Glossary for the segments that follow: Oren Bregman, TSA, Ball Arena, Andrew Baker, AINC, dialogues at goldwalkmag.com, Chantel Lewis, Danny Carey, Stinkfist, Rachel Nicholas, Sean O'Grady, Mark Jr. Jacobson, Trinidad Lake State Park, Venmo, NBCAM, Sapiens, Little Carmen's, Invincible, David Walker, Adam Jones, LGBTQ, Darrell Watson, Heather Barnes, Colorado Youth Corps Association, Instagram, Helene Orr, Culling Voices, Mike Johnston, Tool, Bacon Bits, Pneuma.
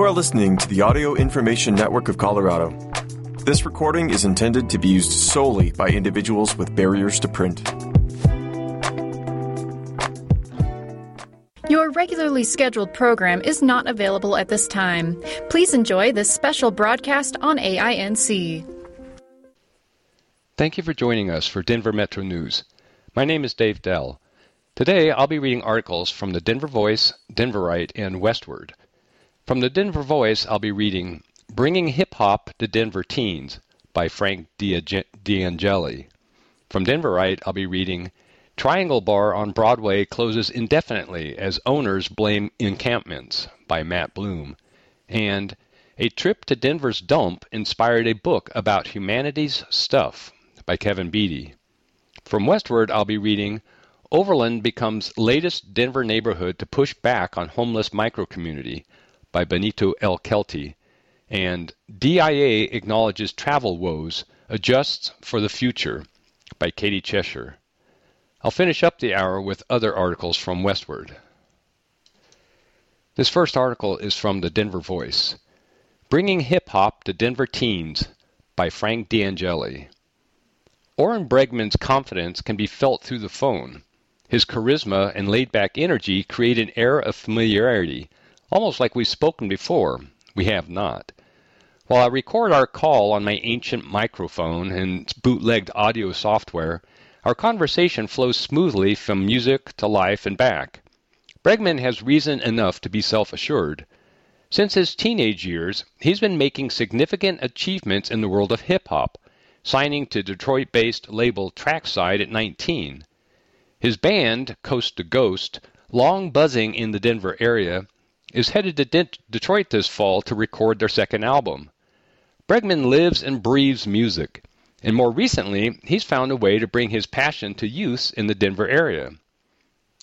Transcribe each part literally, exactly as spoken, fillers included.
You are listening to the Audio Information Network of Colorado. This recording is intended to be used solely by individuals with barriers to print. Your regularly scheduled program is not available at this time. Please enjoy this special broadcast on A I N C. Thank you for joining us for Denver Metro News. My name is Dave Dell. Today, I'll be reading articles from the Denver Voice, Denverite, and Westward. From the Denver Voice, I'll be reading Bringing Hip-Hop to Denver Teens by Frank D'Angeli. From Denverite, I'll be reading Triangle Bar on Broadway Closes Indefinitely as Owners Blame Encampments by Matt Bloom. And A Trip to Denver's Dump Inspired a Book About Humanity's Stuff by Kevin Beatty. From Westward, I'll be reading Overland Becomes Latest Denver Neighborhood to Push Back on Homeless Microcommunity by Benito L. Kelty. And D I A Acknowledges Travel Woes, Adjusts for the Future by Katie Cheshire. I'll finish up the hour with other articles from Westward. This first article is from the Denver Voice. Bringing Hip-Hop to Denver Teens by Frank D'Angeli. Oren Bregman's confidence can be felt through the phone. His charisma and laid-back energy create an air of familiarity, almost like we've spoken before. We have not. While I record our call on my ancient microphone and bootlegged audio software, our conversation flows smoothly from music to life and back. Bregman has reason enough to be self-assured. Since his teenage years, he's been making significant achievements in the world of hip-hop, signing to Detroit-based label Trackside at nineteen. His band, Coast to Ghost, long buzzing in the Denver area, is headed to De- Detroit this fall to record their second album. Bregman lives and breathes music. And more recently, he's found a way to bring his passion to youths in the Denver area.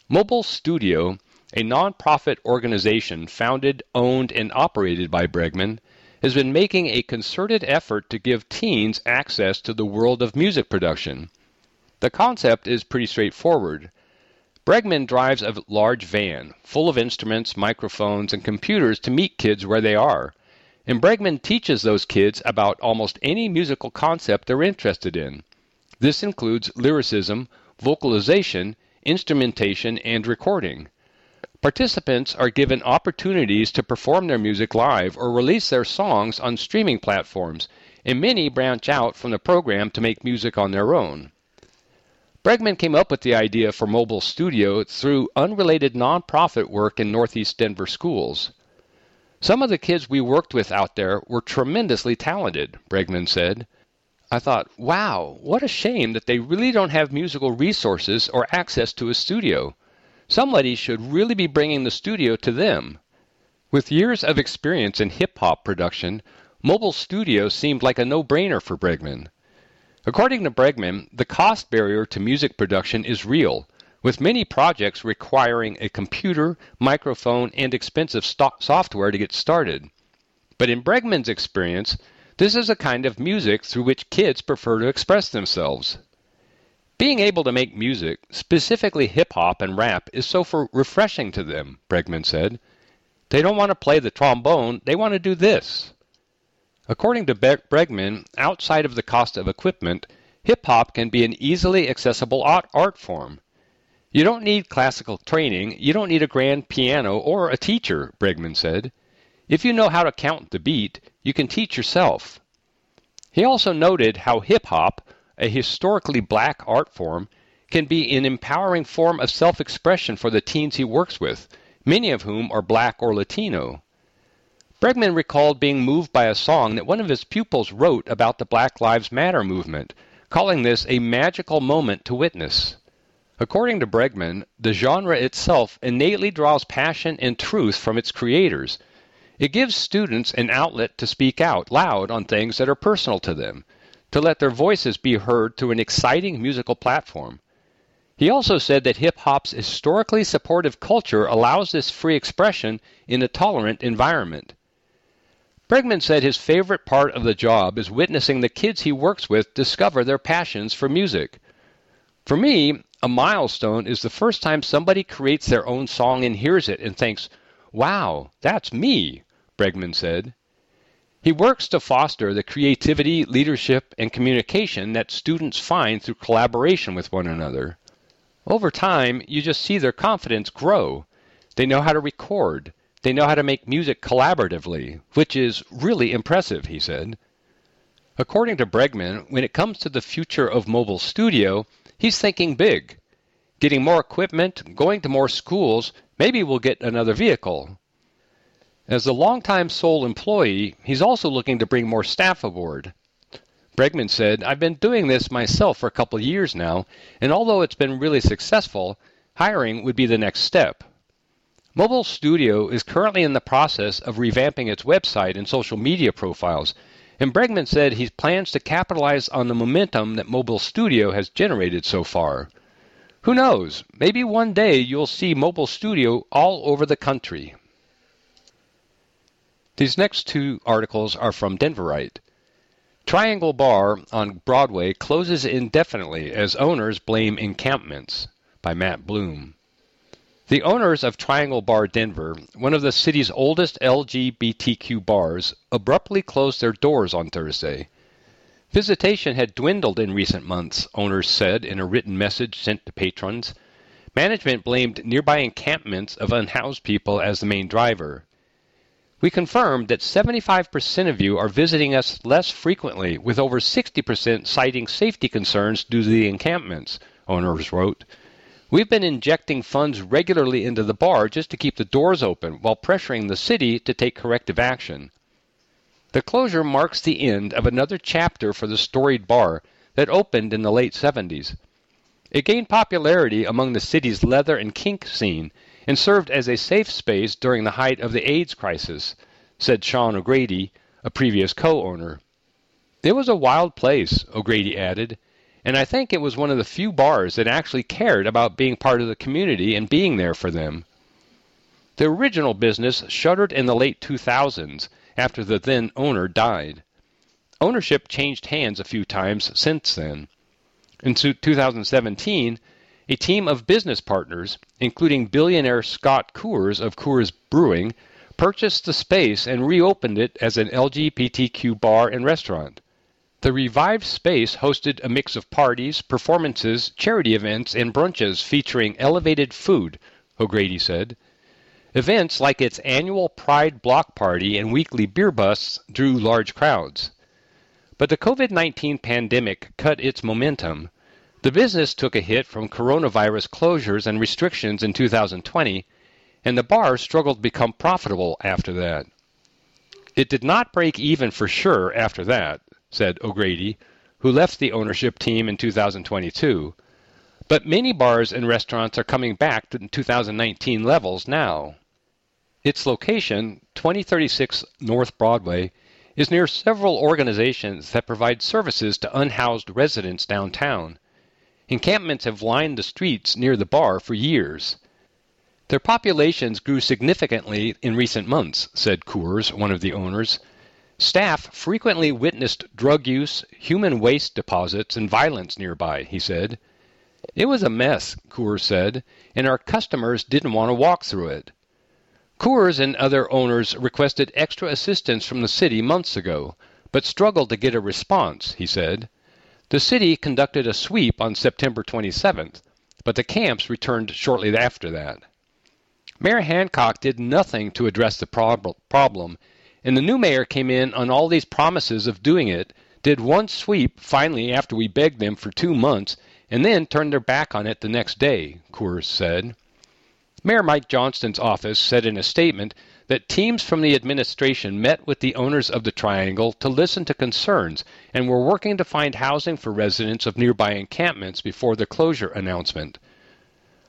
Mobile Studio, a nonprofit organization founded, owned, and operated by Bregman, has been making a concerted effort to give teens access to the world of music production. The concept is pretty straightforward. Bregman drives a large van full of instruments, microphones, and computers to meet kids where they are. And Bregman teaches those kids about almost any musical concept they're interested in. This includes lyricism, vocalization, instrumentation, and recording. Participants are given opportunities to perform their music live or release their songs on streaming platforms, and many branch out from the program to make music on their own. Bregman came up with the idea for Mobile Studio through unrelated nonprofit work in Northeast Denver schools. Some of the kids we worked with out there were tremendously talented, Bregman said. I thought, wow, what a shame that they really don't have musical resources or access to a studio. Somebody should really be bringing the studio to them. With years of experience in hip-hop production, Mobile Studio seemed like a no-brainer for Bregman. According to Bregman, the cost barrier to music production is real, with many projects requiring a computer, microphone, and expensive st- software to get started. But in Bregman's experience, this is a kind of music through which kids prefer to express themselves. Being able to make music, specifically hip-hop and rap, is so for refreshing to them, Bregman said. They don't want to play the trombone, they want to do this. According to Be- Bregman, outside of the cost of equipment, hip-hop can be an easily accessible art, art form. You don't need classical training, you don't need a grand piano or a teacher, Bregman said. If you know how to count the beat, you can teach yourself. He also noted how hip-hop, a historically black art form, can be an empowering form of self-expression for the teens he works with, many of whom are black or Latino. Bregman recalled being moved by a song that one of his pupils wrote about the Black Lives Matter movement, calling this a magical moment to witness. According to Bregman, the genre itself innately draws passion and truth from its creators. It gives students an outlet to speak out loud on things that are personal to them, to let their voices be heard through an exciting musical platform. He also said that hip-hop's historically supportive culture allows this free expression in a tolerant environment. Bregman said his favorite part of the job is witnessing the kids he works with discover their passions for music. For me, a milestone is the first time somebody creates their own song and hears it and thinks, wow, that's me, Bregman said. He works to foster the creativity, leadership, and communication that students find through collaboration with one another. Over time, you just see their confidence grow. They know how to record. They know how to make music collaboratively, which is really impressive, he said. According to Bregman, when it comes to the future of Mobile Studio, he's thinking big. Getting more equipment, going to more schools, maybe we'll get another vehicle. As a longtime sole employee, he's also looking to bring more staff aboard. Bregman said, I've been doing this myself for a couple years now, and although it's been really successful, hiring would be the next step. Mobile Studio is currently in the process of revamping its website and social media profiles, and Bregman said he plans to capitalize on the momentum that Mobile Studio has generated so far. Who knows? Maybe one day you'll see Mobile Studio all over the country. These next two articles are from Denverite. Triangle Bar on Broadway closes indefinitely as owners blame encampments, by Matt Bloom. The owners of Triangle Bar Denver, one of the city's oldest L G B T Q bars, abruptly closed their doors on Thursday. Visitation had dwindled in recent months, owners said in a written message sent to patrons. Management blamed nearby encampments of unhoused people as the main driver. We confirmed that seventy-five percent of you are visiting us less frequently, with over sixty percent citing safety concerns due to the encampments, owners wrote. We've been injecting funds regularly into the bar just to keep the doors open while pressuring the city to take corrective action. The closure marks the end of another chapter for the storied bar that opened in the late seventies. It gained popularity among the city's leather and kink scene, and served as a safe space during the height of the AIDS crisis, said Sean O'Grady, a previous co-owner. It was a wild place, O'Grady added, and I think it was one of the few bars that actually cared about being part of the community and being there for them. The original business shuttered in the late two thousands after the then owner died. Ownership changed hands a few times since then. In two thousand seventeen, a team of business partners, including billionaire Scott Coors of Coors Brewing, purchased the space and reopened it as an L G B T Q bar and restaurant. The revived space hosted a mix of parties, performances, charity events, and brunches featuring elevated food, O'Grady said. Events like its annual Pride Block Party and weekly beer busts drew large crowds. But the COVID nineteen pandemic cut its momentum. The business took a hit from coronavirus closures and restrictions in two thousand twenty, and the bar struggled to become profitable after that. It did not break even for sure after that, said O'Grady, who left the ownership team in two thousand twenty-two. But many bars and restaurants are coming back to two thousand nineteen levels now. Its location, twenty thirty-six North Broadway, is near several organizations that provide services to unhoused residents downtown. Encampments have lined the streets near the bar for years. Their populations grew significantly in recent months, said Coors, one of the owners. Staff frequently witnessed drug use, human waste deposits, and violence nearby, he said. It was a mess, Coors said, and our customers didn't want to walk through it. Coors and other owners requested extra assistance from the city months ago, but struggled to get a response, he said. The city conducted a sweep on September twenty-seventh, but the camps returned shortly after that. Mayor Hancock did nothing to address the prob- problem, and the new mayor came in on all these promises of doing it, did one sweep finally after we begged them for two months, and then turned their back on it the next day, Coors said. Mayor Mike Johnston's office said in a statement that teams from the administration met with the owners of the Triangle to listen to concerns and were working to find housing for residents of nearby encampments before the closure announcement.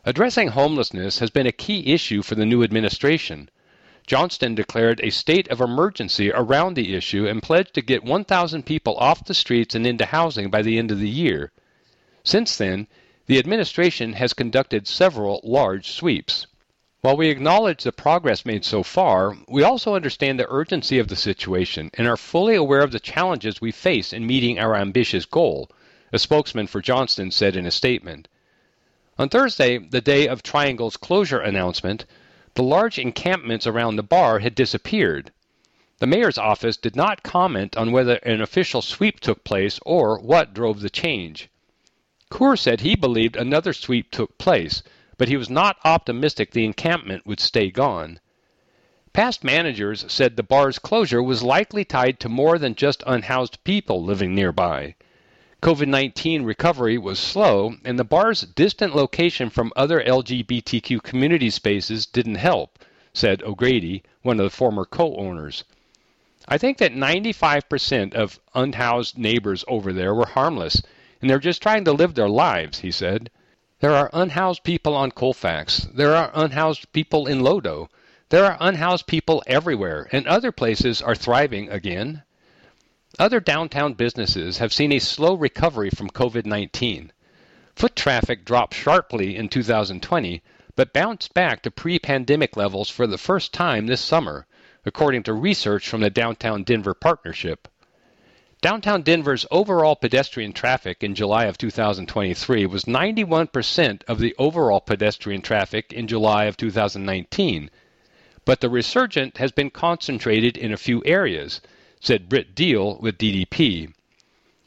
Addressing homelessness has been a key issue for the new administration. Johnston declared a state of emergency around the issue and pledged to get one thousand people off the streets and into housing by the end of the year. Since then, the administration has conducted several large sweeps. While we acknowledge the progress made so far, we also understand the urgency of the situation and are fully aware of the challenges we face in meeting our ambitious goal, a spokesman for Johnston said in a statement. On Thursday, the day of Triangle's closure announcement, the large encampments around the bar had disappeared. The mayor's office did not comment on whether an official sweep took place or what drove the change. Coor said he believed another sweep took place, but he was not optimistic the encampment would stay gone. Past managers said the bar's closure was likely tied to more than just unhoused people living nearby. covid nineteen recovery was slow, and the bar's distant location from other L G B T Q community spaces didn't help, said O'Grady, one of the former co-owners. I think that ninety-five percent of unhoused neighbors over there were harmless, and they're just trying to live their lives, he said. There are unhoused people on Colfax. There are unhoused people in Lodo. There are unhoused people everywhere, and other places are thriving again. Other downtown businesses have seen a slow recovery from covid nineteen. Foot traffic dropped sharply in two thousand twenty, but bounced back to pre-pandemic levels for the first time this summer, according to research from the Downtown Denver Partnership. Downtown Denver's overall pedestrian traffic in July of two thousand twenty-three was ninety-one percent of the overall pedestrian traffic in July of two thousand nineteen, but the resurgence has been concentrated in a few areas, said Britt Deal with D D P.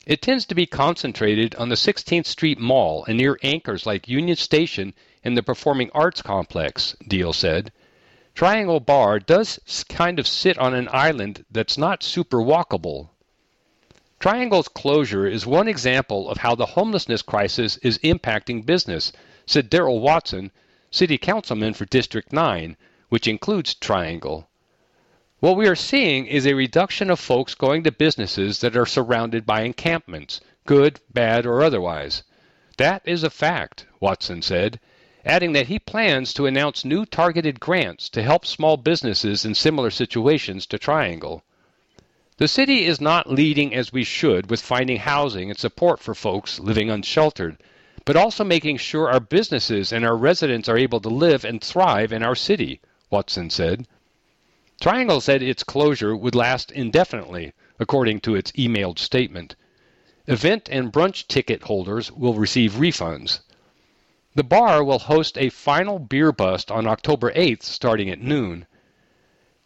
It tends to be concentrated on the sixteenth street Mall and near anchors like Union Station and the Performing Arts Complex, Deal said. Triangle Bar does kind of sit on an island that's not super walkable. Triangle's closure is one example of how the homelessness crisis is impacting business, said Darrell Watson, city councilman for District nine, which includes Triangle. What we are seeing is a reduction of folks going to businesses that are surrounded by encampments, good, bad, or otherwise. That is a fact, Watson said, adding that he plans to announce new targeted grants to help small businesses in similar situations to Triangle. The city is not leading as we should with finding housing and support for folks living unsheltered, but also making sure our businesses and our residents are able to live and thrive in our city, Watson said. Triangle said its closure would last indefinitely, according to its emailed statement. Event and brunch ticket holders will receive refunds. The bar will host a final beer bust on October eighth starting at noon.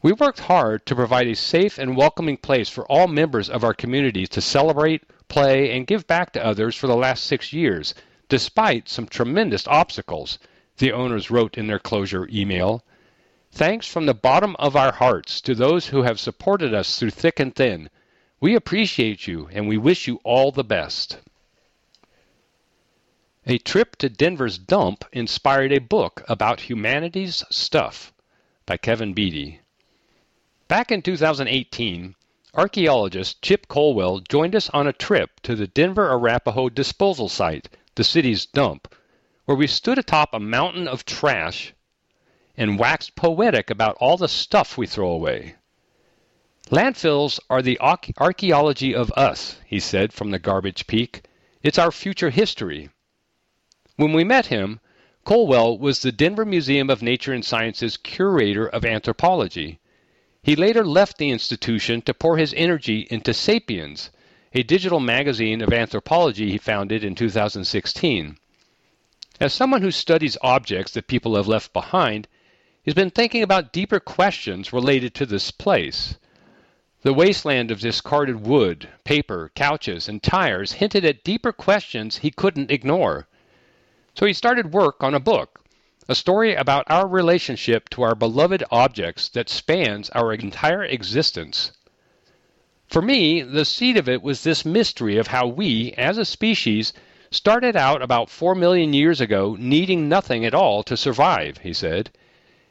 We worked hard to provide a safe and welcoming place for all members of our community to celebrate, play, and give back to others for the last six years, despite some tremendous obstacles, the owners wrote in their closure email. Thanks from the bottom of our hearts to those who have supported us through thick and thin. We appreciate you, and we wish you all the best. A trip to Denver's dump inspired a book about humanity's stuff by Kevin Beatty. Back in two thousand eighteen, archaeologist Chip Colwell joined us on a trip to the Denver Arapahoe disposal site, the city's dump, where we stood atop a mountain of trash and waxed poetic about all the stuff we throw away. Landfills are the archaeology of us, he said from the garbage peak. It's our future history. When we met him, Colwell was the Denver Museum of Nature and Science's curator of anthropology. He later left the institution to pour his energy into Sapiens, a digital magazine of anthropology he founded in two thousand sixteen. As someone who studies objects that people have left behind, he's been thinking about deeper questions related to this place. The wasteland of discarded wood, paper, couches, and tires hinted at deeper questions he couldn't ignore. So he started work on a book, a story about our relationship to our beloved objects that spans our entire existence. For me, the seed of it was this mystery of how we, as a species, started out about four million years ago needing nothing at all to survive, he said.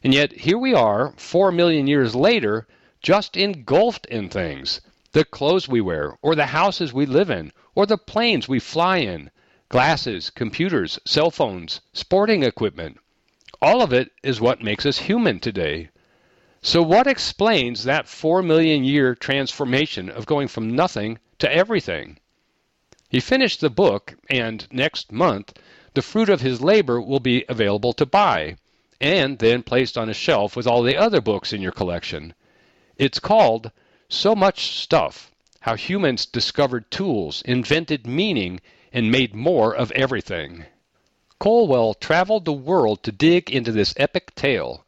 And yet here we are, four million years later, just engulfed in things. The clothes we wear, or the houses we live in, or the planes we fly in. Glasses, computers, cell phones, sporting equipment. All of it is what makes us human today. So what explains that four million year transformation of going from nothing to everything? He finished the book, and next month, the fruit of his labor will be available to buy, and then placed on a shelf with all the other books in your collection. It's called So Much Stuff, How Humans Discovered Tools, Invented Meaning, and made more of everything. Colwell traveled the world to dig into this epic tale.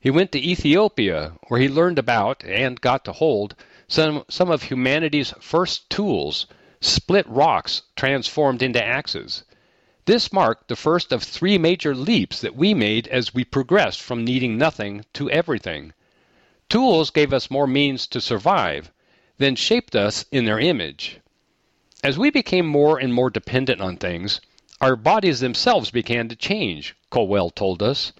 He went to Ethiopia, where he learned about and got to hold some, some of humanity's first tools, split rocks transformed into axes. This marked the first of three major leaps that we made as we progressed from needing nothing to everything. Tools gave us more means to survive, then shaped us in their image. As we became more and more dependent on things, our bodies themselves began to change, Colwell told us.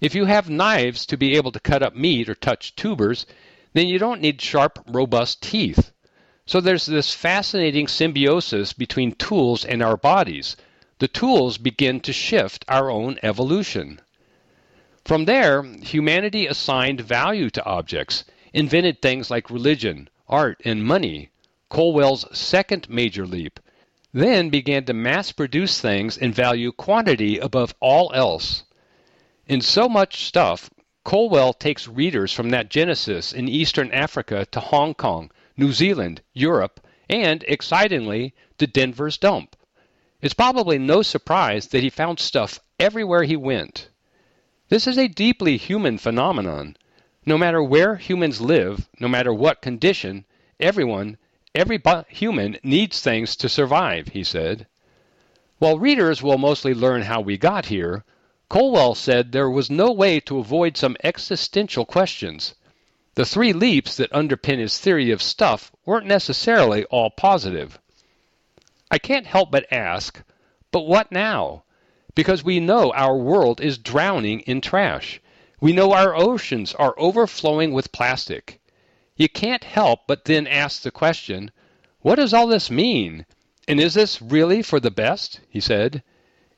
If you have knives to be able to cut up meat or touch tubers, then you don't need sharp, robust teeth. So there's this fascinating symbiosis between tools and our bodies. The tools begin to shift our own evolution. From there, humanity assigned value to objects, invented things like religion, art, and money, Colwell's second major leap, then began to mass-produce things and value quantity above all else. In So Much Stuff, Colwell takes readers from that genesis in Eastern Africa to Hong Kong, New Zealand, Europe, and, excitingly, to Denver's dump. It's probably no surprise that he found stuff everywhere he went. This is a deeply human phenomenon. No matter where humans live, no matter what condition, everyone, every human needs things to survive, he said. While readers will mostly learn how we got here, Colwell said there was no way to avoid some existential questions. The three leaps that underpin his theory of stuff weren't necessarily all positive. I can't help but ask, but what now? Because we know our world is drowning in trash. We know our oceans are overflowing with plastic. You can't help but then ask the question, what does all this mean? And is this really for the best? He said.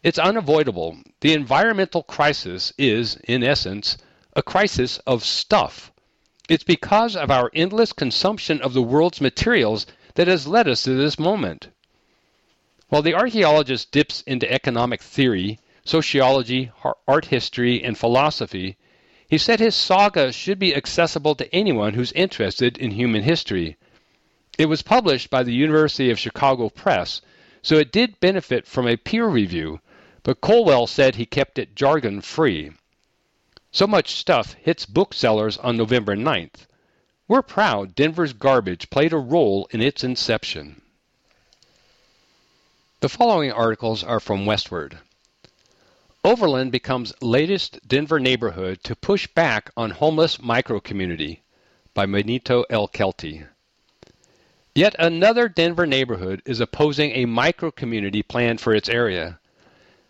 It's unavoidable. The environmental crisis is, in essence, a crisis of stuff. It's because of our endless consumption of the world's materials that has led us to this moment. While the archaeologist dips into economic theory, sociology, art history, and philosophy, he said his saga should be accessible to anyone who's interested in human history. It was published by the University of Chicago Press, so it did benefit from a peer review, but Colwell said he kept it jargon-free. So Much Stuff hits booksellers on November ninth. We're proud Denver's garbage played a role in its inception. The following articles are from Westward. Overland becomes latest Denver neighborhood to push back on homeless micro-community, by Benito L. Kelty. Yet another Denver neighborhood is opposing a micro-community plan for its area.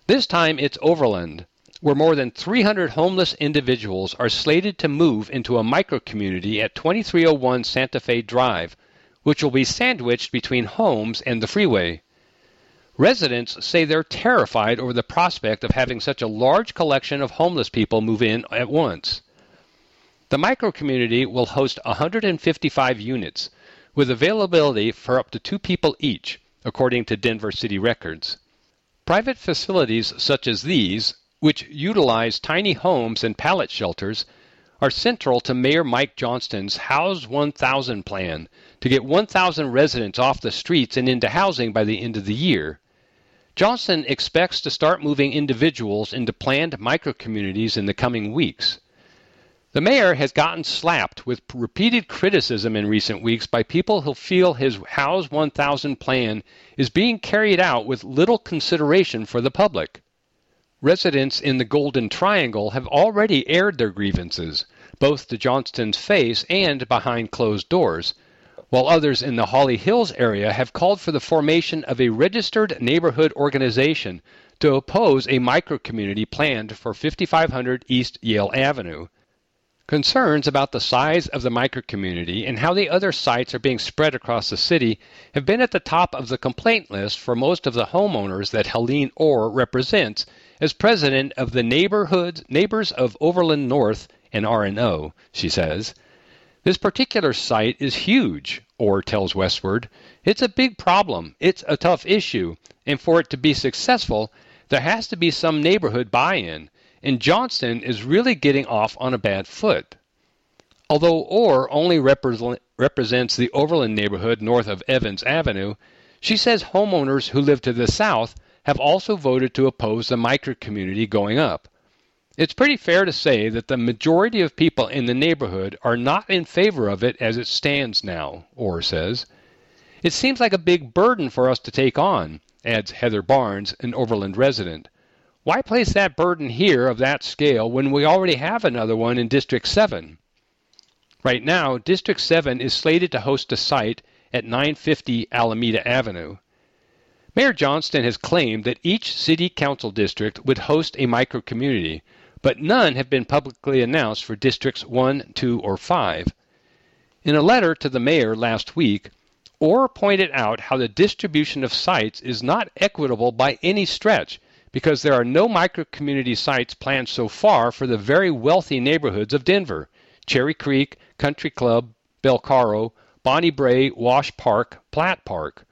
This time it's Overland, where more than three hundred homeless individuals are slated to move into a micro-community at twenty-three oh one Santa Fe Drive, which will be sandwiched between homes and the freeway. Residents say they're terrified over the prospect of having such a large collection of homeless people move in at once. The micro-community will host one hundred fifty-five units, with availability for up to two people each, according to Denver City Records. Private facilities such as these, which utilize tiny homes and pallet shelters, are central to Mayor Mike Johnston's House one thousand plan to get one thousand residents off the streets and into housing by the end of the year. Johnston expects to start moving individuals into planned microcommunities in the coming weeks. The mayor has gotten slapped with repeated criticism in recent weeks by people who feel his House one thousand plan is being carried out with little consideration for the public. Residents in the Golden Triangle have already aired their grievances, both to Johnston's face and behind closed doors, while others in the Holly Hills area have called for the formation of a registered neighborhood organization to oppose a microcommunity planned for fifty-five hundred East Yale Avenue. Concerns about the size of the microcommunity and how the other sites are being spread across the city have been at the top of the complaint list for most of the homeowners that Helene Orr represents as president of the neighborhood Neighbors of Overland North and R and O, she says. This particular site is huge, Orr tells Westward. It's a big problem. It's a tough issue. And for it to be successful, there has to be some neighborhood buy-in. And Johnston is really getting off on a bad foot. Although Orr only repre- represents the Overland neighborhood north of Evans Avenue, she says homeowners who live to the south have also voted to oppose the microcommunity going up. It's pretty fair to say that the majority of people in the neighborhood are not in favor of it as it stands now, Orr says. It seems like a big burden for us to take on, adds Heather Barnes, an Overland resident. Why place that burden here of that scale when we already have another one in District seven? Right now, District seven is slated to host a site at nine fifty Alameda Avenue. Mayor Johnston has claimed that each city council district would host a microcommunity, but none have been publicly announced for Districts one, two, or five. In a letter to the mayor last week, Orr pointed out how the distribution of sites is not equitable by any stretch, because there are no microcommunity sites planned so far for the very wealthy neighborhoods of Denver, Cherry Creek, Country Club, Belcaro, Bonnie Bray, Wash Park, Platt Park.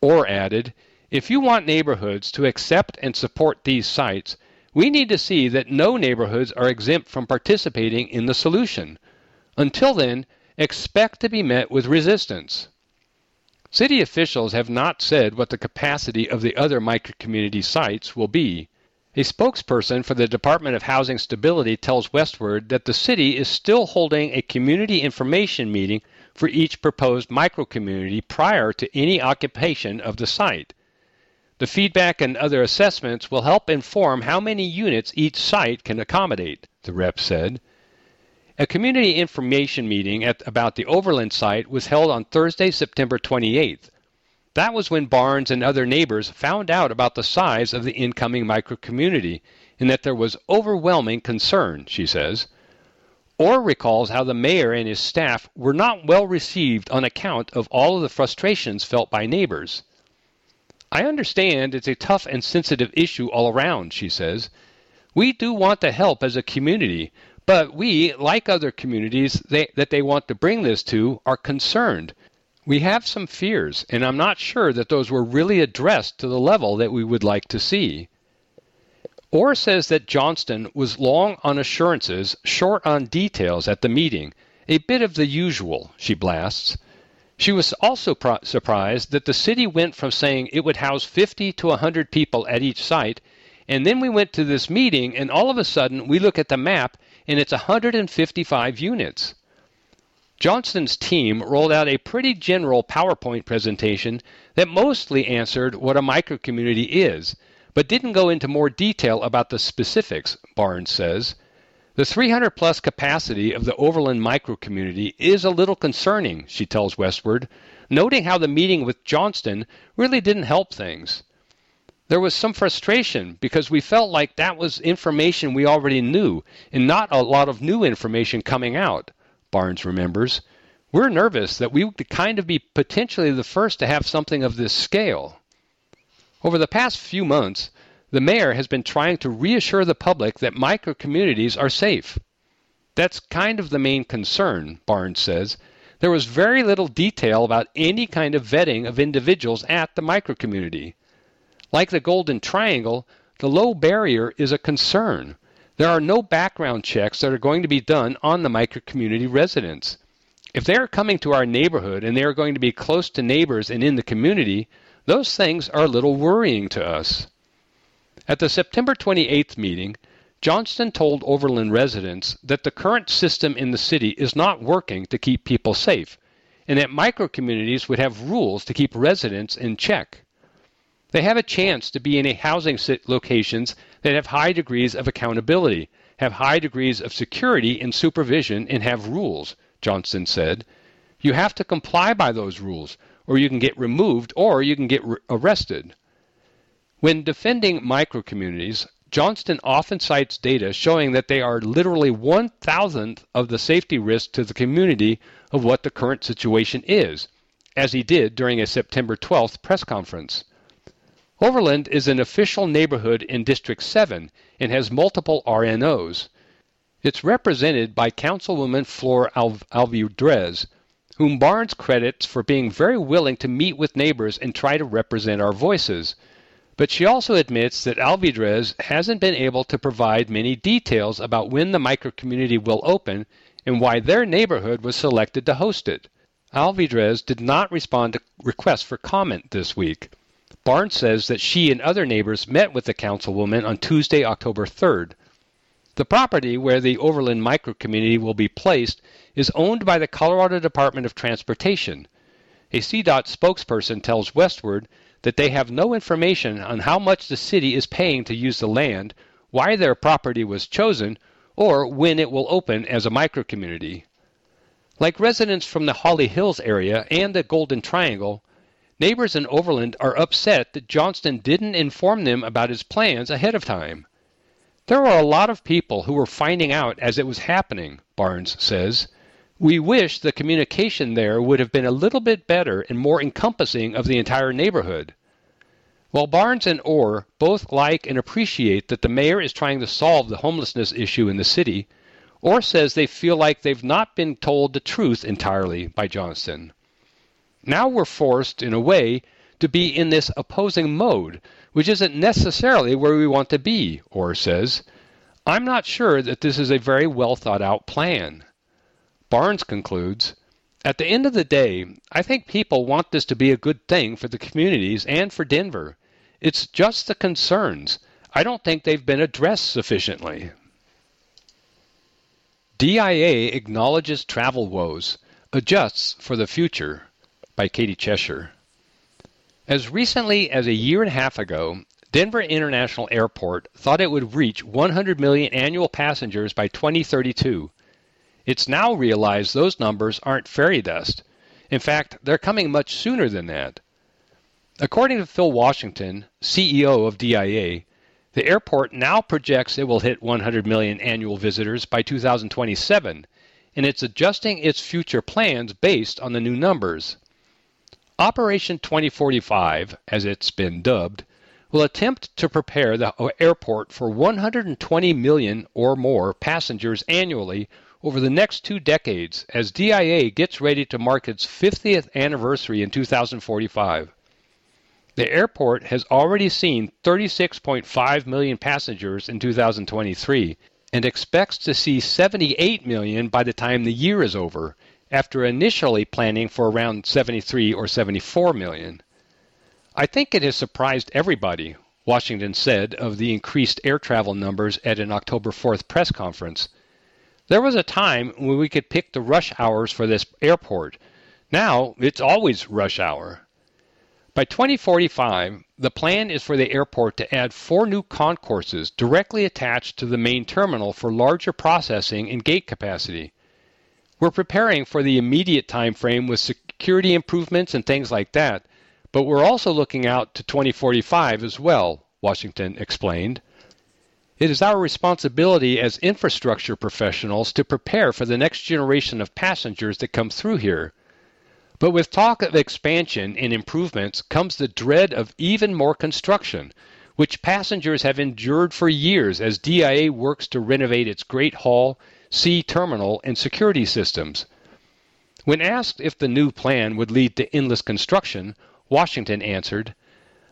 Orr added, if you want neighborhoods to accept and support these sites, we need to see that no neighborhoods are exempt from participating in the solution. Until then, expect to be met with resistance. City officials have not said what the capacity of the other microcommunity sites will be. A spokesperson for the Department of Housing Stability tells Westward that the city is still holding a community information meeting for each proposed microcommunity prior to any occupation of the site. The feedback and other assessments will help inform how many units each site can accommodate, the rep said. A community information meeting at about the Overland site was held on Thursday, September twenty-eighth. That was when Barnes and other neighbors found out about the size of the incoming microcommunity and that there was overwhelming concern, she says. Orr recalls how the mayor and his staff were not well received on account of all of the frustrations felt by neighbors. I understand it's a tough and sensitive issue all around, she says. We do want to help as a community, but we, like other communities they, that they want to bring this to, are concerned. We have some fears, and I'm not sure that those were really addressed to the level that we would like to see. Orr says that Johnston was long on assurances, short on details at the meeting, a bit of the usual, she blasts. She was also pro- surprised that the city went from saying it would house fifty to one hundred people at each site, and then we went to this meeting, and all of a sudden we look at the map, and it's one hundred fifty-five units. Johnston's team rolled out a pretty general PowerPoint presentation that mostly answered what a microcommunity is, but didn't go into more detail about the specifics, Barnes says. The three hundred plus capacity of the Overland microcommunity is a little concerning, she tells Westward, noting how the meeting with Johnston really didn't help things. There was some frustration because we felt like that was information we already knew and not a lot of new information coming out, Barnes remembers. We're nervous that we would kind of be potentially the first to have something of this scale. Over the past few months, the mayor has been trying to reassure the public that microcommunities are safe. That's kind of the main concern, Barnes says. There was very little detail about any kind of vetting of individuals at the microcommunity. Like the Golden Triangle, the low barrier is a concern. There are no background checks that are going to be done on the microcommunity residents. If they are coming to our neighborhood and they are going to be close to neighbors and in the community, those things are a little worrying to us. At the September twenty-eighth meeting, Johnston told Overland residents that the current system in the city is not working to keep people safe, and that microcommunities would have rules to keep residents in check. They have a chance to be in a housing locations that have high degrees of accountability, have high degrees of security and supervision, and have rules, Johnston said. You have to comply by those rules, or you can get removed, or you can get re- arrested. When defending microcommunities, Johnston often cites data showing that they are literally one thousandth of the safety risk to the community of what the current situation is, as he did during a September twelfth press conference. Overland is an official neighborhood in District seven and has multiple R N Os. It's represented by Councilwoman Flor Alvidrez, whom Barnes credits for being very willing to meet with neighbors and try to represent our voices. But she also admits that Alvidrez hasn't been able to provide many details about when the microcommunity will open and why their neighborhood was selected to host it. Alvidrez did not respond to requests for comment this week. Barnes says that she and other neighbors met with the councilwoman on Tuesday, October third. The property where the Overland microcommunity will be placed is owned by the Colorado Department of Transportation. A C DOT spokesperson tells Westward that they have no information on how much the city is paying to use the land, why their property was chosen, or when it will open as a microcommunity. Like residents from the Holly Hills area and the Golden Triangle, neighbors in Overland are upset that Johnston didn't inform them about his plans ahead of time. There were a lot of people who were finding out as it was happening, Barnes says. We wish the communication there would have been a little bit better and more encompassing of the entire neighborhood. While Barnes and Orr both like and appreciate that the mayor is trying to solve the homelessness issue in the city, Orr says they feel like they've not been told the truth entirely by Johnston. Now we're forced, in a way, to be in this opposing mode, which isn't necessarily where we want to be, Orr says. I'm not sure that this is a very well-thought-out plan. Barnes concludes, at the end of the day, I think people want this to be a good thing for the communities and for Denver. It's just the concerns. I don't think they've been addressed sufficiently. D I A Acknowledges Travel Woes, Adjusts for the Future, by Katie Cheshire. As recently as a year and a half ago, Denver International Airport thought it would reach one hundred million annual passengers by twenty thirty-two. It's now realized those numbers aren't fairy dust. In fact, they're coming much sooner than that. According to Phil Washington, C E O of D I A, the airport now projects it will hit one hundred million annual visitors by two thousand twenty-seven, and it's adjusting its future plans based on the new numbers. Operation twenty forty-five, as it's been dubbed, will attempt to prepare the airport for one hundred twenty million or more passengers annually over the next two decades as D I A gets ready to mark its fiftieth anniversary in two thousand forty-five. The airport has already seen thirty-six point five million passengers in two thousand twenty-three and expects to see seventy-eight million by the time the year is over, after initially planning for around seventy-three or seventy-four million. I think it has surprised everybody, Washington said of the increased air travel numbers at an October fourth press conference. There was a time when we could pick the rush hours for this airport. Now, it's always rush hour. By twenty forty-five, the plan is for the airport to add four new concourses directly attached to the main terminal for larger processing and gate capacity. We're preparing for the immediate time frame with security improvements and things like that, but we're also looking out to twenty forty-five as well, Washington explained. It is our responsibility as infrastructure professionals to prepare for the next generation of passengers that come through here. But with talk of expansion and improvements comes the dread of even more construction, which passengers have endured for years as D I A works to renovate its Great Hall, C terminal, and security systems. When asked if the new plan would lead to endless construction, Washington answered,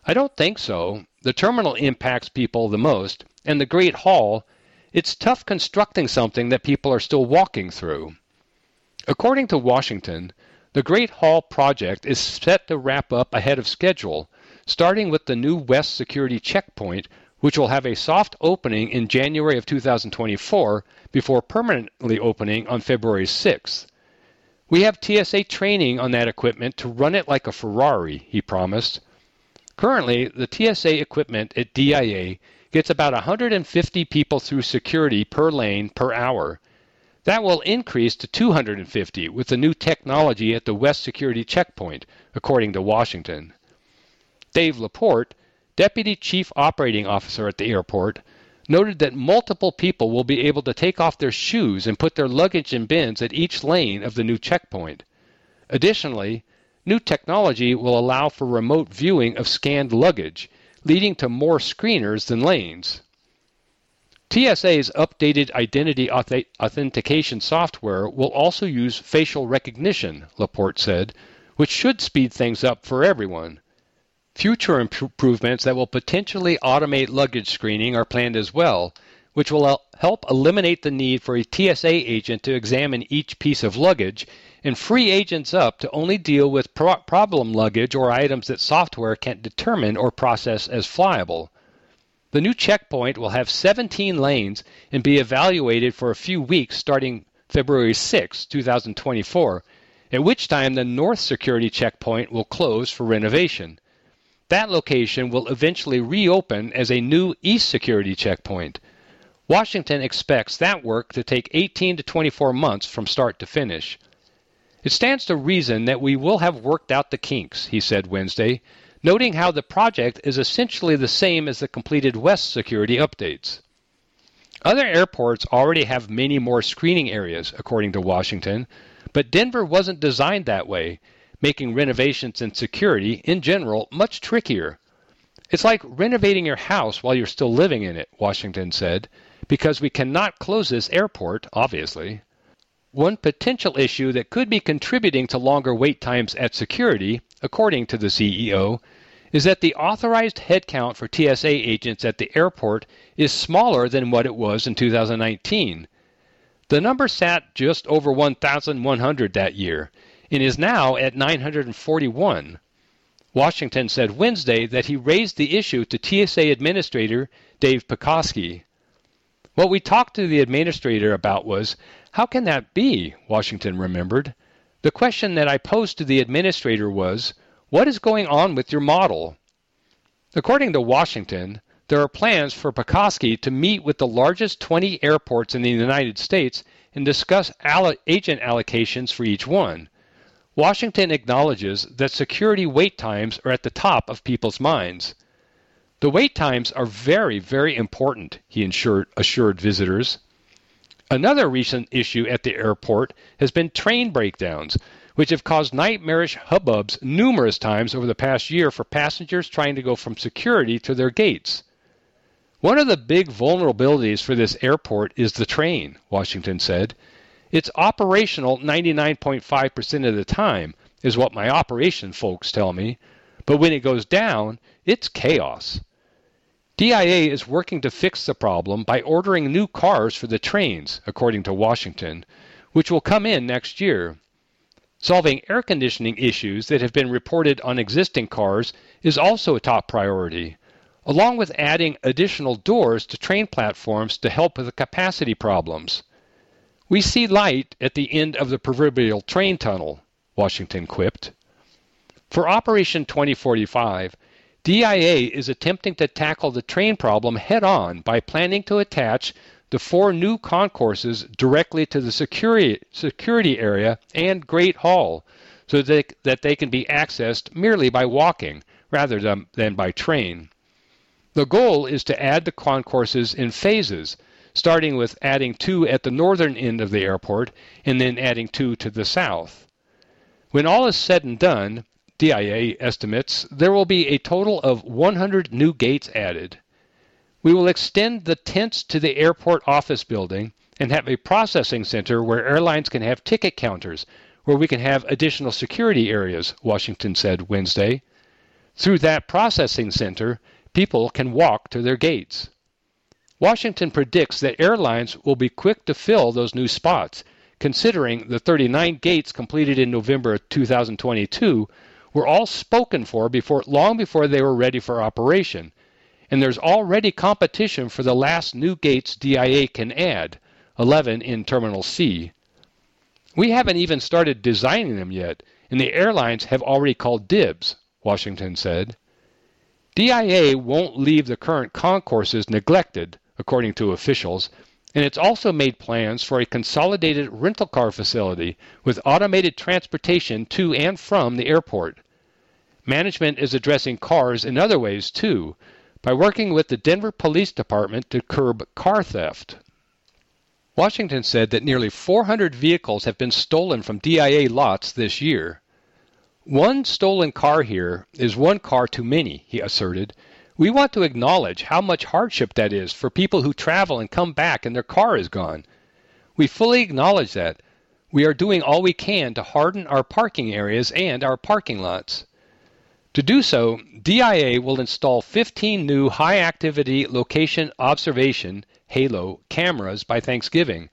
I don't think so. The terminal impacts people the most, and the Great Hall, it's tough constructing something that people are still walking through. According to Washington, the Great Hall project is set to wrap up ahead of schedule, starting with the new West Security Checkpoint, which will have a soft opening in January of two thousand twenty-four before permanently opening on February sixth. We have T S A training on that equipment to run it like a Ferrari, he promised. Currently, the T S A equipment at D I A gets about one hundred fifty people through security per lane per hour. That will increase to two hundred fifty with the new technology at the West Security Checkpoint, according to Washington. Dave Laporte, Deputy Chief Operating Officer at the airport, noted that multiple people will be able to take off their shoes and put their luggage in bins at each lane of the new checkpoint. Additionally, new technology will allow for remote viewing of scanned luggage, leading to more screeners than lanes. T S A's updated identity auth- authentication software will also use facial recognition, Laporte said, which should speed things up for everyone. Future improvements that will potentially automate luggage screening are planned as well, which will help eliminate the need for a T S A agent to examine each piece of luggage and free agents up to only deal with pro- problem luggage or items that software can't determine or process as flyable. The new checkpoint will have seventeen lanes and be evaluated for a few weeks starting February sixth, two thousand twenty-four, at which time the North Security Checkpoint will close for renovation. That location will eventually reopen as a new East Security Checkpoint. Washington expects that work to take eighteen to twenty-four months from start to finish. It stands to reason that we will have worked out the kinks, he said Wednesday, noting how the project is essentially the same as the completed West security updates. Other airports already have many more screening areas, according to Washington, but Denver wasn't designed that way, making renovations and security, in general, much trickier. It's like renovating your house while you're still living in it, Washington said, because we cannot close this airport, obviously. One potential issue that could be contributing to longer wait times at security, according to the C E O, is that the authorized headcount for T S A agents at the airport is smaller than what it was in two thousand nineteen. The number sat just over one thousand one hundred that year, and is now at nine hundred forty-one. Washington said Wednesday that he raised the issue to T S A Administrator Dave Pekoski. What we talked to the administrator about was, how can that be? Washington remembered. The question that I posed to the administrator was, what is going on with your model? According to Washington, there are plans for Pekoski to meet with the largest twenty airports in the United States and discuss allo- agent allocations for each one. Washington acknowledges that security wait times are at the top of people's minds. The wait times are very, very important, he assured, assured visitors. Another recent issue at the airport has been train breakdowns, which have caused nightmarish hubbubs numerous times over the past year for passengers trying to go from security to their gates. One of the big vulnerabilities for this airport is the train, Washington said. It's operational ninety-nine point five percent of the time, is what my operation folks tell me, but when it goes down, it's chaos. D I A is working to fix the problem by ordering new cars for the trains, according to Washington, which will come in next year. Solving air conditioning issues that have been reported on existing cars is also a top priority, along with adding additional doors to train platforms to help with the capacity problems. We see light at the end of the proverbial train tunnel, Washington quipped. For Operation twenty forty-five, D I A is attempting to tackle the train problem head-on by planning to attach the four new concourses directly to the security, security area and Great Hall so that they, that they can be accessed merely by walking rather than, than by train. The goal is to add the concourses in phases, starting with adding two at the northern end of the airport and then adding two to the south. When all is said and done, D I A estimates there will be a total of one hundred new gates added. We will extend the tents to the airport office building and have a processing center where airlines can have ticket counters, where we can have additional security areas, Washington said Wednesday. Through that processing center, people can walk to their gates. Washington predicts that airlines will be quick to fill those new spots, considering the thirty-nine gates completed in November two thousand twenty-two were all spoken for before, long before they were ready for operation, and there's already competition for the last new gates D I A can add, eleven in Terminal C. We haven't even started designing them yet, and the airlines have already called dibs, Washington said. D I A won't leave the current concourses neglected, according to officials, and it's also made plans for a consolidated rental car facility with automated transportation to and from the airport. Management is addressing cars in other ways, too, by working with the Denver Police Department to curb car theft. Washington said that nearly four hundred vehicles have been stolen from D I A lots this year. One stolen car here is one car too many, he asserted. We want to acknowledge how much hardship that is for people who travel and come back and their car is gone. We fully acknowledge that. We are doing all we can to harden our parking areas and our parking lots. To do so, D I A will install fifteen new high-activity location observation (HALO) cameras by Thanksgiving.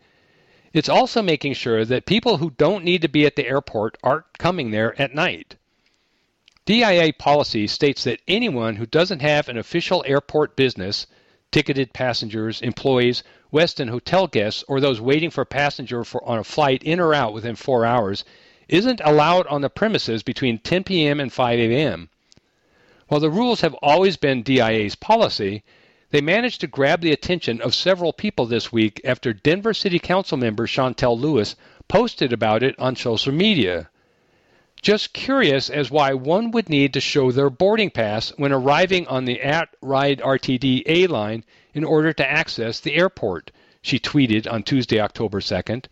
It's also making sure that people who don't need to be at the airport aren't coming there at night. D I A policy states that anyone who doesn't have an official airport business, ticketed passengers, employees, Westin hotel guests, or those waiting for a passenger for, on a flight in or out within four hours, isn't allowed on the premises between ten p.m. and five a.m. While the rules have always been D I A's policy, they managed to grab the attention of several people this week after Denver City Council member Chantel Lewis posted about it on social media. Just curious as why one would need to show their boarding pass when arriving on the at ride R T D A line in order to access the airport, she tweeted on Tuesday, October second.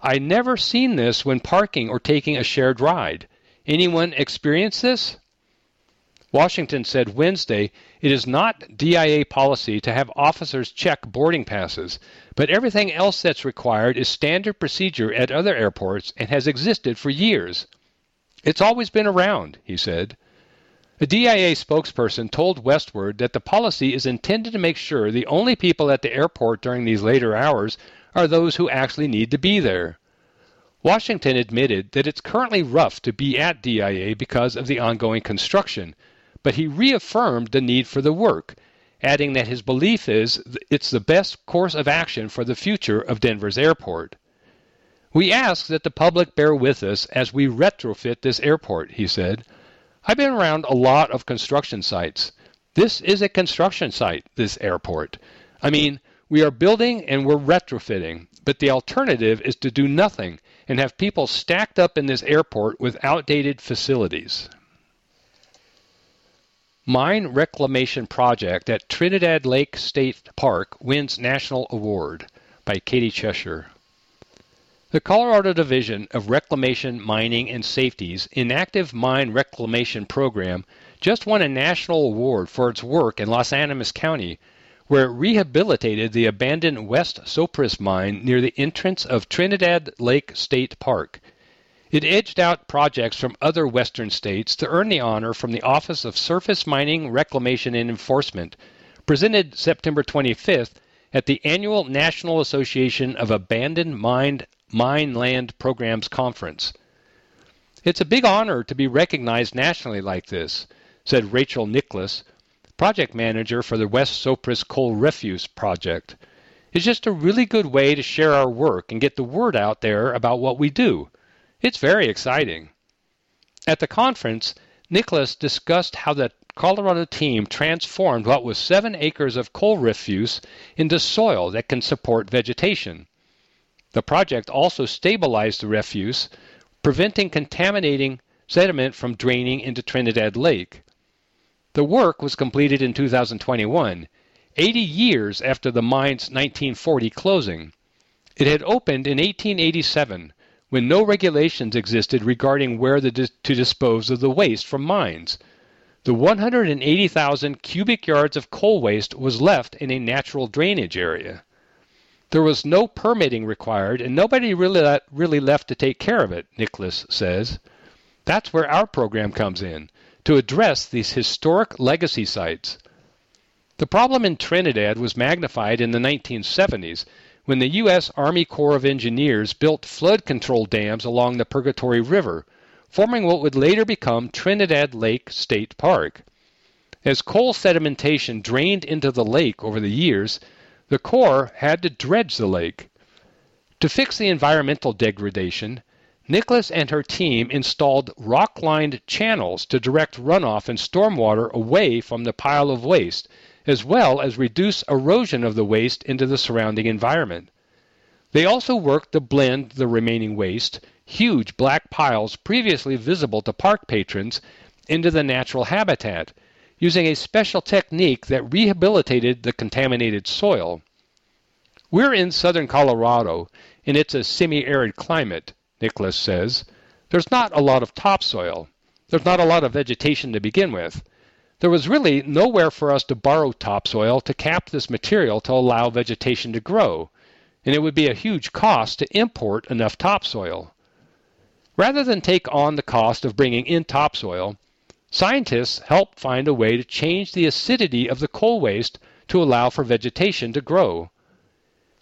I never seen this when parking or taking a shared ride. Anyone experience this? Washington said Wednesday, it is not D I A policy to have officers check boarding passes, but everything else that's required is standard procedure at other airports and has existed for years. It's always been around, he said. A D I A spokesperson told Westward that the policy is intended to make sure the only people at the airport during these later hours are those who actually need to be there. Washington admitted that it's currently rough to be at D I A because of the ongoing construction, but he reaffirmed the need for the work, adding that his belief is it's the best course of action for the future of Denver's airport. We ask that the public bear with us as we retrofit this airport, he said. I've been around a lot of construction sites. This is a construction site, this airport. I mean, we are building and we're retrofitting, but the alternative is to do nothing and have people stacked up in this airport with outdated facilities. Mine Reclamation Project at Trinidad Lake State Park wins National Award, by Katie Cheshire. The Colorado Division of Reclamation, Mining, and Safety's Inactive Mine Reclamation Program just won a national award for its work in Los Animas County, where it rehabilitated the abandoned West Sopris mine near the entrance of Trinidad Lake State Park. It edged out projects from other western states to earn the honor from the Office of Surface Mining, Reclamation, and Enforcement, presented September twenty-fifth at the annual National Association of Abandoned Mine Mine Land Programs Conference. It's a big honor to be recognized nationally like this, said Rachel Nicholas, project manager for the West Sopris Coal Refuse Project. It's just a really good way to share our work and get the word out there about what we do. It's very exciting. At the conference, Nicholas discussed how the Colorado team transformed what was seven acres of coal refuse into soil that can support vegetation. The project also stabilized the refuse, preventing contaminating sediment from draining into Trinidad Lake. The work was completed in two thousand twenty-one, eighty years after the mine's nineteen forty closing. It had opened in eighteen eighty-seven, when no regulations existed regarding where the dis- to dispose of the waste from mines. The one hundred eighty thousand cubic yards of coal waste was left in a natural drainage area. There was no permitting required, and nobody really, really left to take care of it, Nicholas says. That's where our program comes in, to address these historic legacy sites. The problem in Trinidad was magnified in the nineteen seventies, when the U S Army Corps of Engineers built flood control dams along the Purgatory River, forming what would later become Trinidad Lake State Park. As coal sedimentation drained into the lake over the years, the Corps had to dredge the lake. To fix the environmental degradation, Nicholas and her team installed rock-lined channels to direct runoff and stormwater away from the pile of waste, as well as reduce erosion of the waste into the surrounding environment. They also worked to blend the remaining waste, huge black piles previously visible to park patrons, into the natural habitat, using a special technique that rehabilitated the contaminated soil. We're in southern Colorado, and it's a semi-arid climate, Nicholas says. There's not a lot of topsoil. There's not a lot of vegetation to begin with. There was really nowhere for us to borrow topsoil to cap this material to allow vegetation to grow, and it would be a huge cost to import enough topsoil. Rather than take on the cost of bringing in topsoil, scientists helped find a way to change the acidity of the coal waste to allow for vegetation to grow.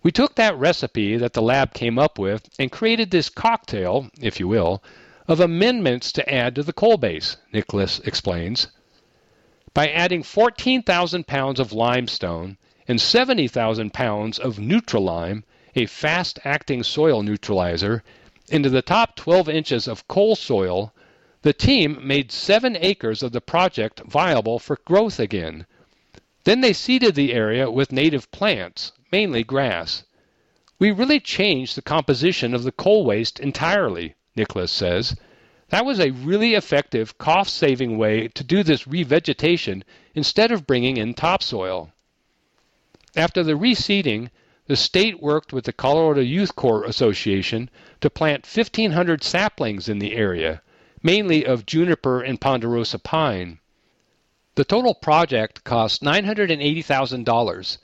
We took that recipe that the lab came up with and created this cocktail, if you will, of amendments to add to the coal base, Nicholas explains. By adding fourteen thousand pounds of limestone, and seventy thousand pounds of Neutralime, a fast-acting soil neutralizer, into the top twelve inches of coal soil, the team made seven acres of the project viable for growth again. Then they seeded the area with native plants, mainly grass. We really changed the composition of the coal waste entirely, Nicholas says. That was a really effective, cost-saving way to do this revegetation instead of bringing in topsoil. After the reseeding, the state worked with the Colorado Youth Corps Association to plant fifteen hundred saplings in the area, mainly of juniper and ponderosa pine. The total project cost nine hundred eighty thousand dollars.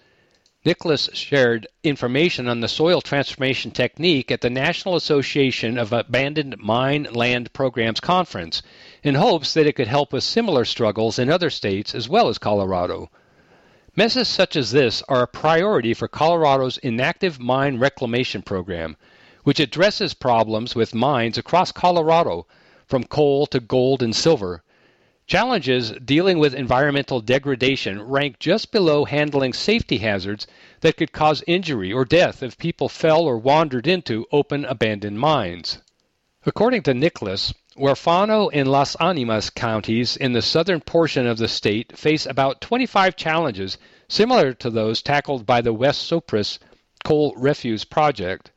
Nicholas shared information on the soil transformation technique at the National Association of Abandoned Mine Land Programs Conference in hopes that it could help with similar struggles in other states as well as Colorado. Messes such as this are a priority for Colorado's inactive mine reclamation program, which addresses problems with mines across Colorado, from coal to gold and silver. Challenges dealing with environmental degradation rank just below handling safety hazards that could cause injury or death if people fell or wandered into open abandoned mines. According to Nicholas, Huerfano and Las Animas counties in the southern portion of the state face about twenty-five challenges similar to those tackled by the West Sopris Coal Refuse Project.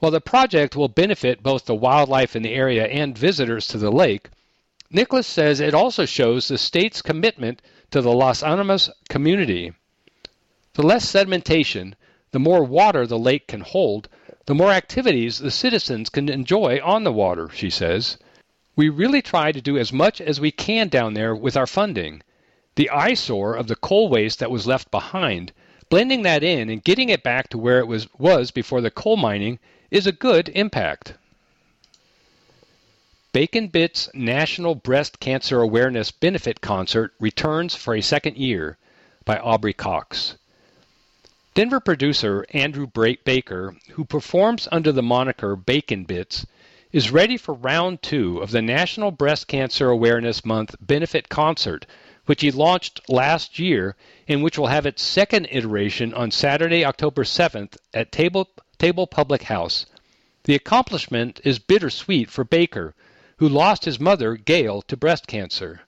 While the project will benefit both the wildlife in the area and visitors to the lake, Nicholas says it also shows the state's commitment to the Las Animas community. The less sedimentation, the more water the lake can hold, the more activities the citizens can enjoy on the water, she says. We really try to do as much as we can down there with our funding. The eyesore of the coal waste that was left behind, blending that in and getting it back to where it was, was before the coal mining, is a good impact. Bacon Bits National Breast Cancer Awareness Benefit Concert returns for a second year by Aubrey Cox. Denver producer Andrew Baker, who performs under the moniker Bacon Bits, is ready for round two of the National Breast Cancer Awareness Month Benefit Concert, which he launched last year and which will have its second iteration on Saturday, October seventh at Table, Table Public House. The accomplishment is bittersweet for Baker, who lost his mother, Gail, to breast cancer.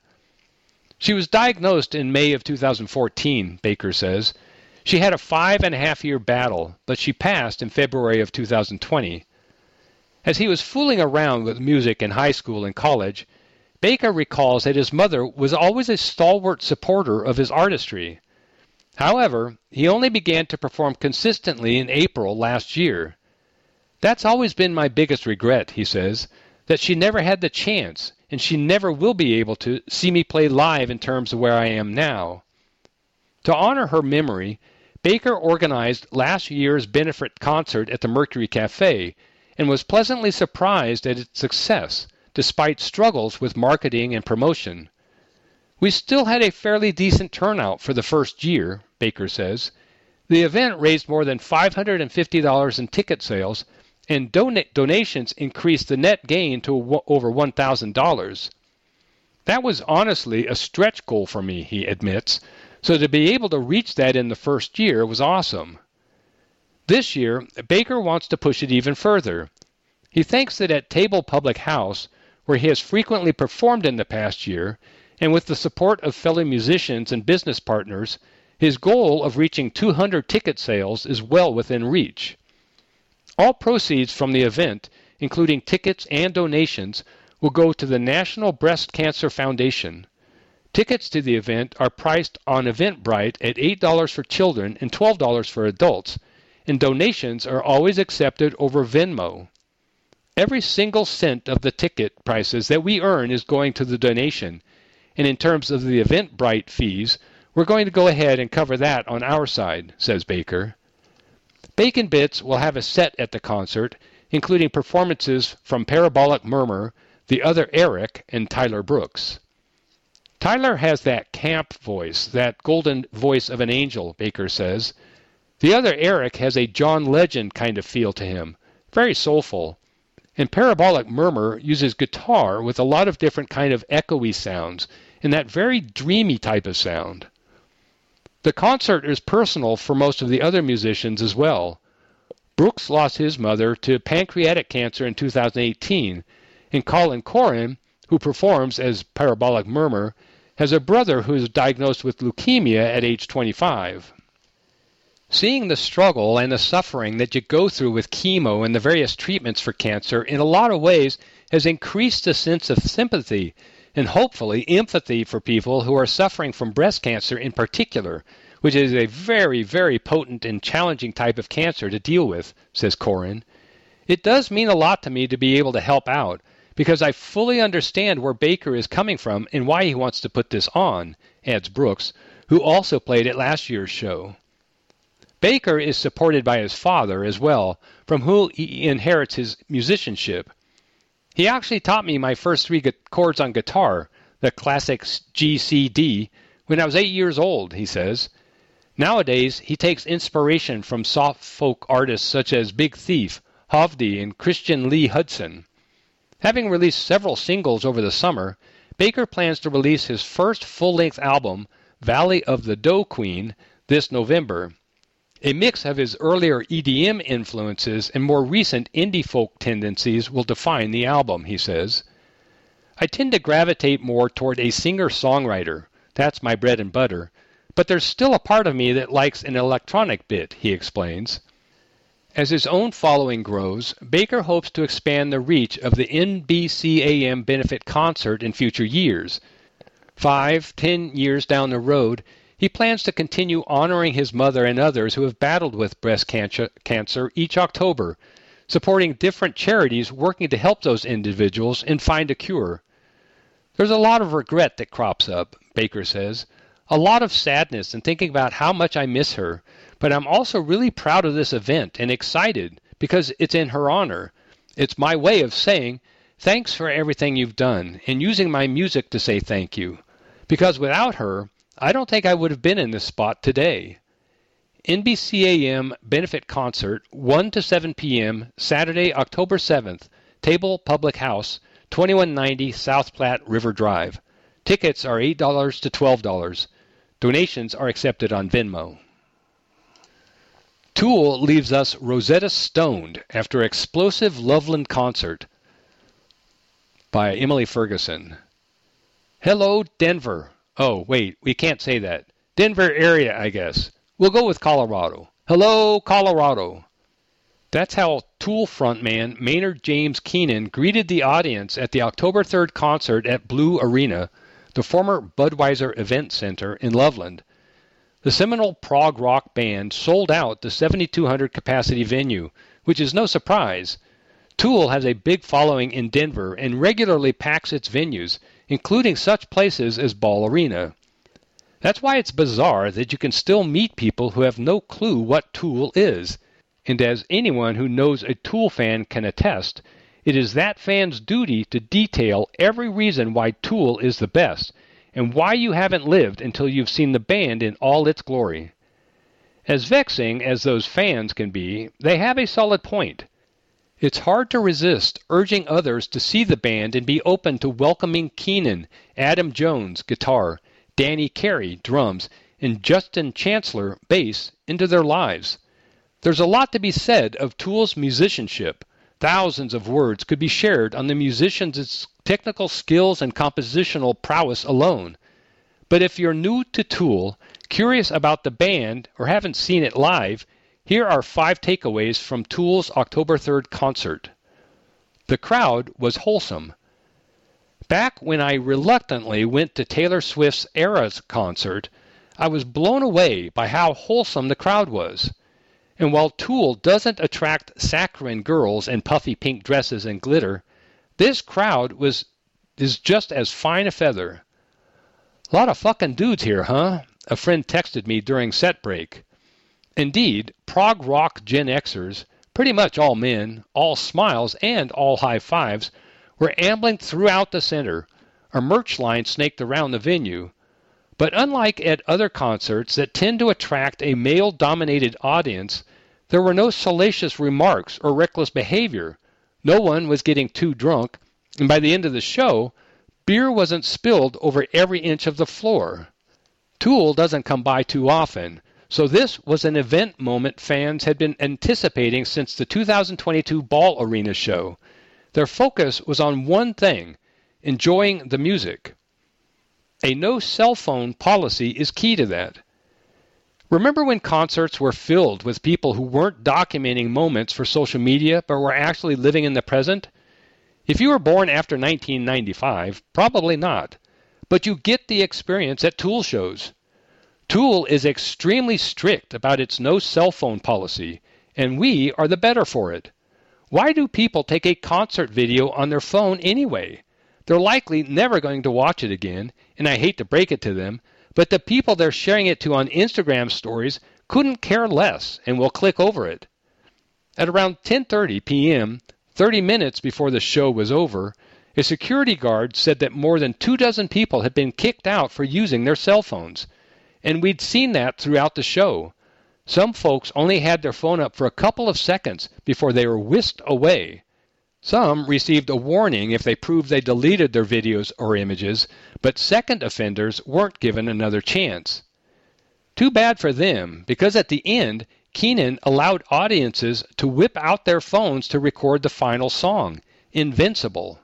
She was diagnosed in May of two thousand fourteen, Baker says. She had a five-and-a-half-year battle, but she passed in February of two thousand twenty. As he was fooling around with music in high school and college, Baker recalls that his mother was always a stalwart supporter of his artistry. However, he only began to perform consistently in April last year. That's always been my biggest regret, he says, that she never had the chance, and she never will be able to see me play live in terms of where I am now. To honor her memory, Baker organized last year's benefit concert at the Mercury Cafe and was pleasantly surprised at its success, despite struggles with marketing and promotion. We still had a fairly decent turnout for the first year, Baker says. The event raised more than five hundred fifty dollars in ticket sales, and don- donations increased the net gain to w- over one thousand dollars. That was honestly a stretch goal for me, he admits. So to be able to reach that in the first year was awesome. This year, Baker wants to push it even further. He thinks that at Table Public House, where he has frequently performed in the past year, and with the support of fellow musicians and business partners, his goal of reaching two hundred ticket sales is well within reach. All proceeds from the event, including tickets and donations, will go to the National Breast Cancer Foundation. Tickets to the event are priced on Eventbrite at eight dollars for children and twelve dollars for adults, and donations are always accepted over Venmo. Every single cent of the ticket prices that we earn is going to the donation, and in terms of the Eventbrite fees, we're going to go ahead and cover that on our side, says Baker. Bacon Bits will have a set at the concert, including performances from Parabolic Murmur, The Other Eric, and Tyler Brooks. Tyler has that camp voice, that golden voice of an angel, Baker says. The Other Eric has a John Legend kind of feel to him, very soulful. And Parabolic Murmur uses guitar with a lot of different kind of echoey sounds, and that very dreamy type of sound. The concert is personal for most of the other musicians as well. Brooks lost his mother to pancreatic cancer in two thousand eighteen, and Colin Corrin, who performs as Parabolic Murmur, has a brother who is diagnosed with leukemia at age twenty-five. Seeing the struggle and the suffering that you go through with chemo and the various treatments for cancer in a lot of ways has increased the sense of sympathy and hopefully empathy for people who are suffering from breast cancer in particular, which is a very, very potent and challenging type of cancer to deal with, says Corrin. It does mean a lot to me to be able to help out, because I fully understand where Baker is coming from and why he wants to put this on, adds Brooks, who also played at last year's show. Baker is supported by his father as well, from whom he inherits his musicianship. He actually taught me my first three chords on guitar, the classic G, C, D, when I was eight years old, he says. Nowadays, he takes inspiration from soft folk artists such as Big Thief, Hovde, and Christian Lee Hudson. Having released several singles over the summer, Baker plans to release his first full-length album, Valley of the Dough Queen, this November. A mix of his earlier E D M influences and more recent indie folk tendencies will define the album, he says. I tend to gravitate more toward a singer-songwriter. That's my bread and butter. But there's still a part of me that likes an electronic bit, he explains. As his own following grows, Baker hopes to expand the reach of the N B C A M benefit concert in future years. Five, ten years down the road, he plans to continue honoring his mother and others who have battled with breast cancer each October, supporting different charities working to help those individuals and find a cure. There's a lot of regret that crops up, Baker says, a lot of sadness in thinking about how much I miss her, but I'm also really proud of this event and excited because it's in her honor. It's my way of saying thanks for everything you've done and using my music to say thank you, because without her, I don't think I would have been in this spot today. N B C A M Benefit Concert, one to seven p.m., Saturday, October seventh, Table Public House, twenty-one ninety South Platte River Drive. Tickets are eight dollars to twelve dollars. Donations are accepted on Venmo. Tool leaves us Rosetta Stoned after explosive Loveland concert, by Emily Ferguson. Hello, Denver. Oh, wait, we can't say that. Denver area, I guess. We'll go with Colorado. Hello, Colorado. That's how Tool frontman Maynard James Keenan greeted the audience at the October third concert at Blue Arena, the former Budweiser Event Center in Loveland. The seminal prog rock band sold out the seventy-two hundred capacity venue, which is no surprise. Tool has a big following in Denver and regularly packs its venues, including such places as Ball Arena. That's why it's bizarre that you can still meet people who have no clue what Tool is, and as anyone who knows a Tool fan can attest, it is that fan's duty to detail every reason why Tool is the best, and why you haven't lived until you've seen the band in all its glory. As vexing as those fans can be, they have a solid point. It's hard to resist urging others to see the band and be open to welcoming Keenan, Adam Jones, guitar, Danny Carey, drums, and Justin Chancellor, bass, into their lives. There's a lot to be said of Tool's musicianship. Thousands of words could be shared on the musician's technical skills and compositional prowess alone. But if you're new to Tool, curious about the band, or haven't seen it live, here are five takeaways from Tool's October third concert. The crowd was wholesome. Back when I reluctantly went to Taylor Swift's Eras concert, I was blown away by how wholesome the crowd was. And while Tool doesn't attract saccharine girls in puffy pink dresses and glitter, this crowd was is just as fine a feather. A lot of fucking dudes here, huh? A friend texted me during set break. Indeed, prog rock Gen Xers, pretty much all men, all smiles, and all high fives, were ambling throughout the center. A merch line snaked around the venue. But unlike at other concerts that tend to attract a male-dominated audience, there were no salacious remarks or reckless behavior. No one was getting too drunk, and by the end of the show, beer wasn't spilled over every inch of the floor. Tool doesn't come by too often, so this was an event moment fans had been anticipating since the two thousand twenty-two Ball Arena show. Their focus was on one thing, enjoying the music. A no cell phone policy is key to that. Remember when concerts were filled with people who weren't documenting moments for social media but were actually living in the present? If you were born after nineteen ninety-five, probably not. But you get the experience at Tool shows. Tool is extremely strict about its no cell phone policy, and we are the better for it. Why do people take a concert video on their phone anyway? They're likely never going to watch it again, and I hate to break it to them, but the people they're sharing it to on Instagram stories couldn't care less and will click over it. At around ten thirty p.m., thirty minutes before the show was over, a security guard said that more than two dozen people had been kicked out for using their cell phones, and we'd seen that throughout the show. Some folks only had their phone up for a couple of seconds before they were whisked away. Some received a warning if they proved they deleted their videos or images, but second offenders weren't given another chance. Too bad for them, because at the end, Keenan allowed audiences to whip out their phones to record the final song, Invincible.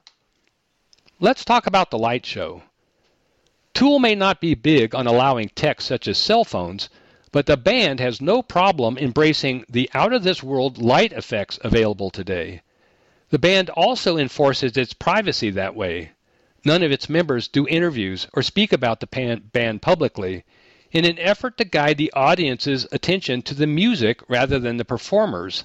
Let's talk about the light show. Tool may not be big on allowing tech such as cell phones, but the band has no problem embracing the out-of-this-world light effects available today. The band also enforces its privacy that way. None of its members do interviews or speak about the band publicly, in an effort to guide the audience's attention to the music rather than the performers.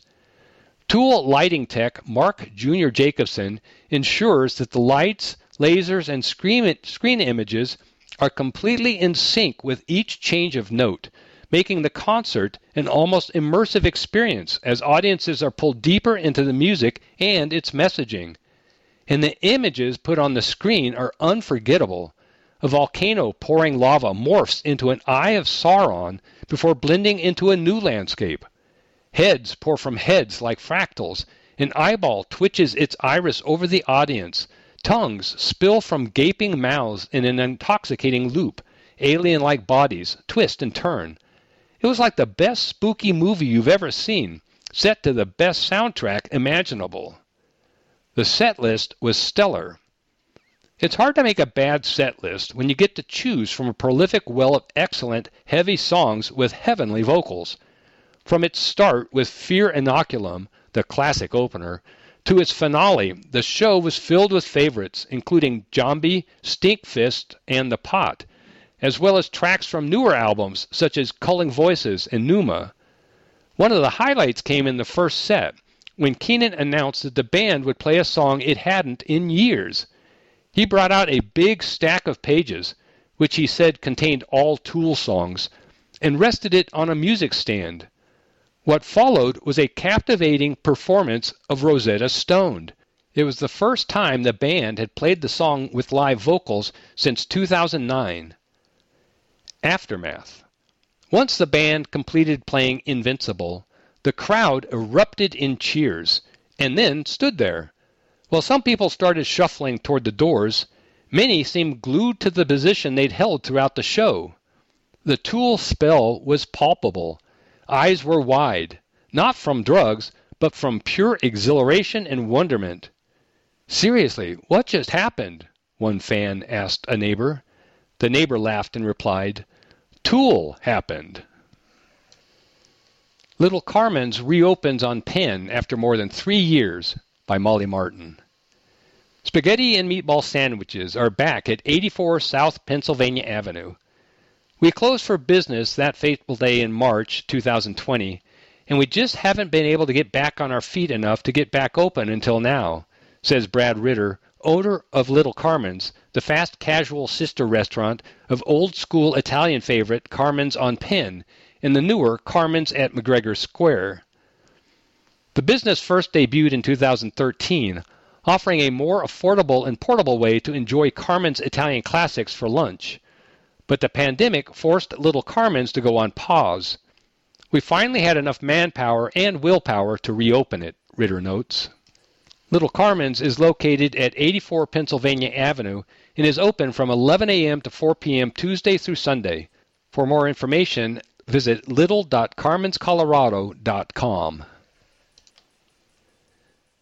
Tool lighting tech Mark Junior Jacobson ensures that the lights, lasers, and screen, screen images are completely in sync with each change of note, making the concert an almost immersive experience as audiences are pulled deeper into the music and its messaging. And the images put on the screen are unforgettable. A volcano pouring lava morphs into an eye of Sauron before blending into a new landscape. Heads pour from heads like fractals. An eyeball twitches its iris over the audience. Tongues spill from gaping mouths in an intoxicating loop. Alien-like bodies twist and turn. It was like the best spooky movie you've ever seen, set to the best soundtrack imaginable. The set list was stellar. It's hard to make a bad set list when you get to choose from a prolific well of excellent, heavy songs with heavenly vocals. From its start with Fear Inoculum, the classic opener, to its finale, the show was filled with favorites, including Jambi, Stinkfist, and The Pot, as well as tracks from newer albums such as Culling Voices and Pneuma. One of the highlights came in the first set, when Keenan announced that the band would play a song it hadn't in years. He brought out a big stack of pages, which he said contained all Tool songs, and rested it on a music stand. What followed was a captivating performance of Rosetta Stoned. It was the first time the band had played the song with live vocals since two thousand nine. Aftermath. Once the band completed playing Invincible, the crowd erupted in cheers, and then stood there. While some people started shuffling toward the doors, many seemed glued to the position they'd held throughout the show. The Tool spell was palpable. Eyes were wide, not from drugs, but from pure exhilaration and wonderment. "Seriously, what just happened?" one fan asked a neighbor. The neighbor laughed and replied, "Tool happened." Little Carmen's reopens on Penn after more than three years. By Molly Martin. Spaghetti and meatball sandwiches are back at eighty-four South Pennsylvania Avenue. We closed for business that fateful day in March twenty twenty, and we just haven't been able to get back on our feet enough to get back open until now, says Brad Ritter, owner of Little Carmen's, the fast casual sister restaurant of old-school Italian favorite Carmen's on Penn and the newer Carmen's at McGregor Square. The business first debuted in two thousand thirteen, offering a more affordable and portable way to enjoy Carmen's Italian classics for lunch. But the pandemic forced Little Carmen's to go on pause. "We finally had enough manpower and willpower to reopen it," Ritter notes. Little Carmen's is located at eighty-four Pennsylvania Avenue and is open from eleven a.m. to four p.m. Tuesday through Sunday. For more information, visit little dot carmens colorado dot com.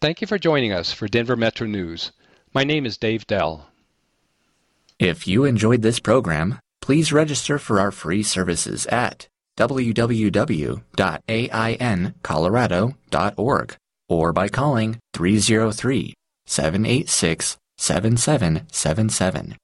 Thank you for joining us for Denver Metro News. My name is Dave Dell. If you enjoyed this program, please register for our free services at w w w dot a i n colorado dot org or by calling three oh three, seven eight six, seven seven seven seven.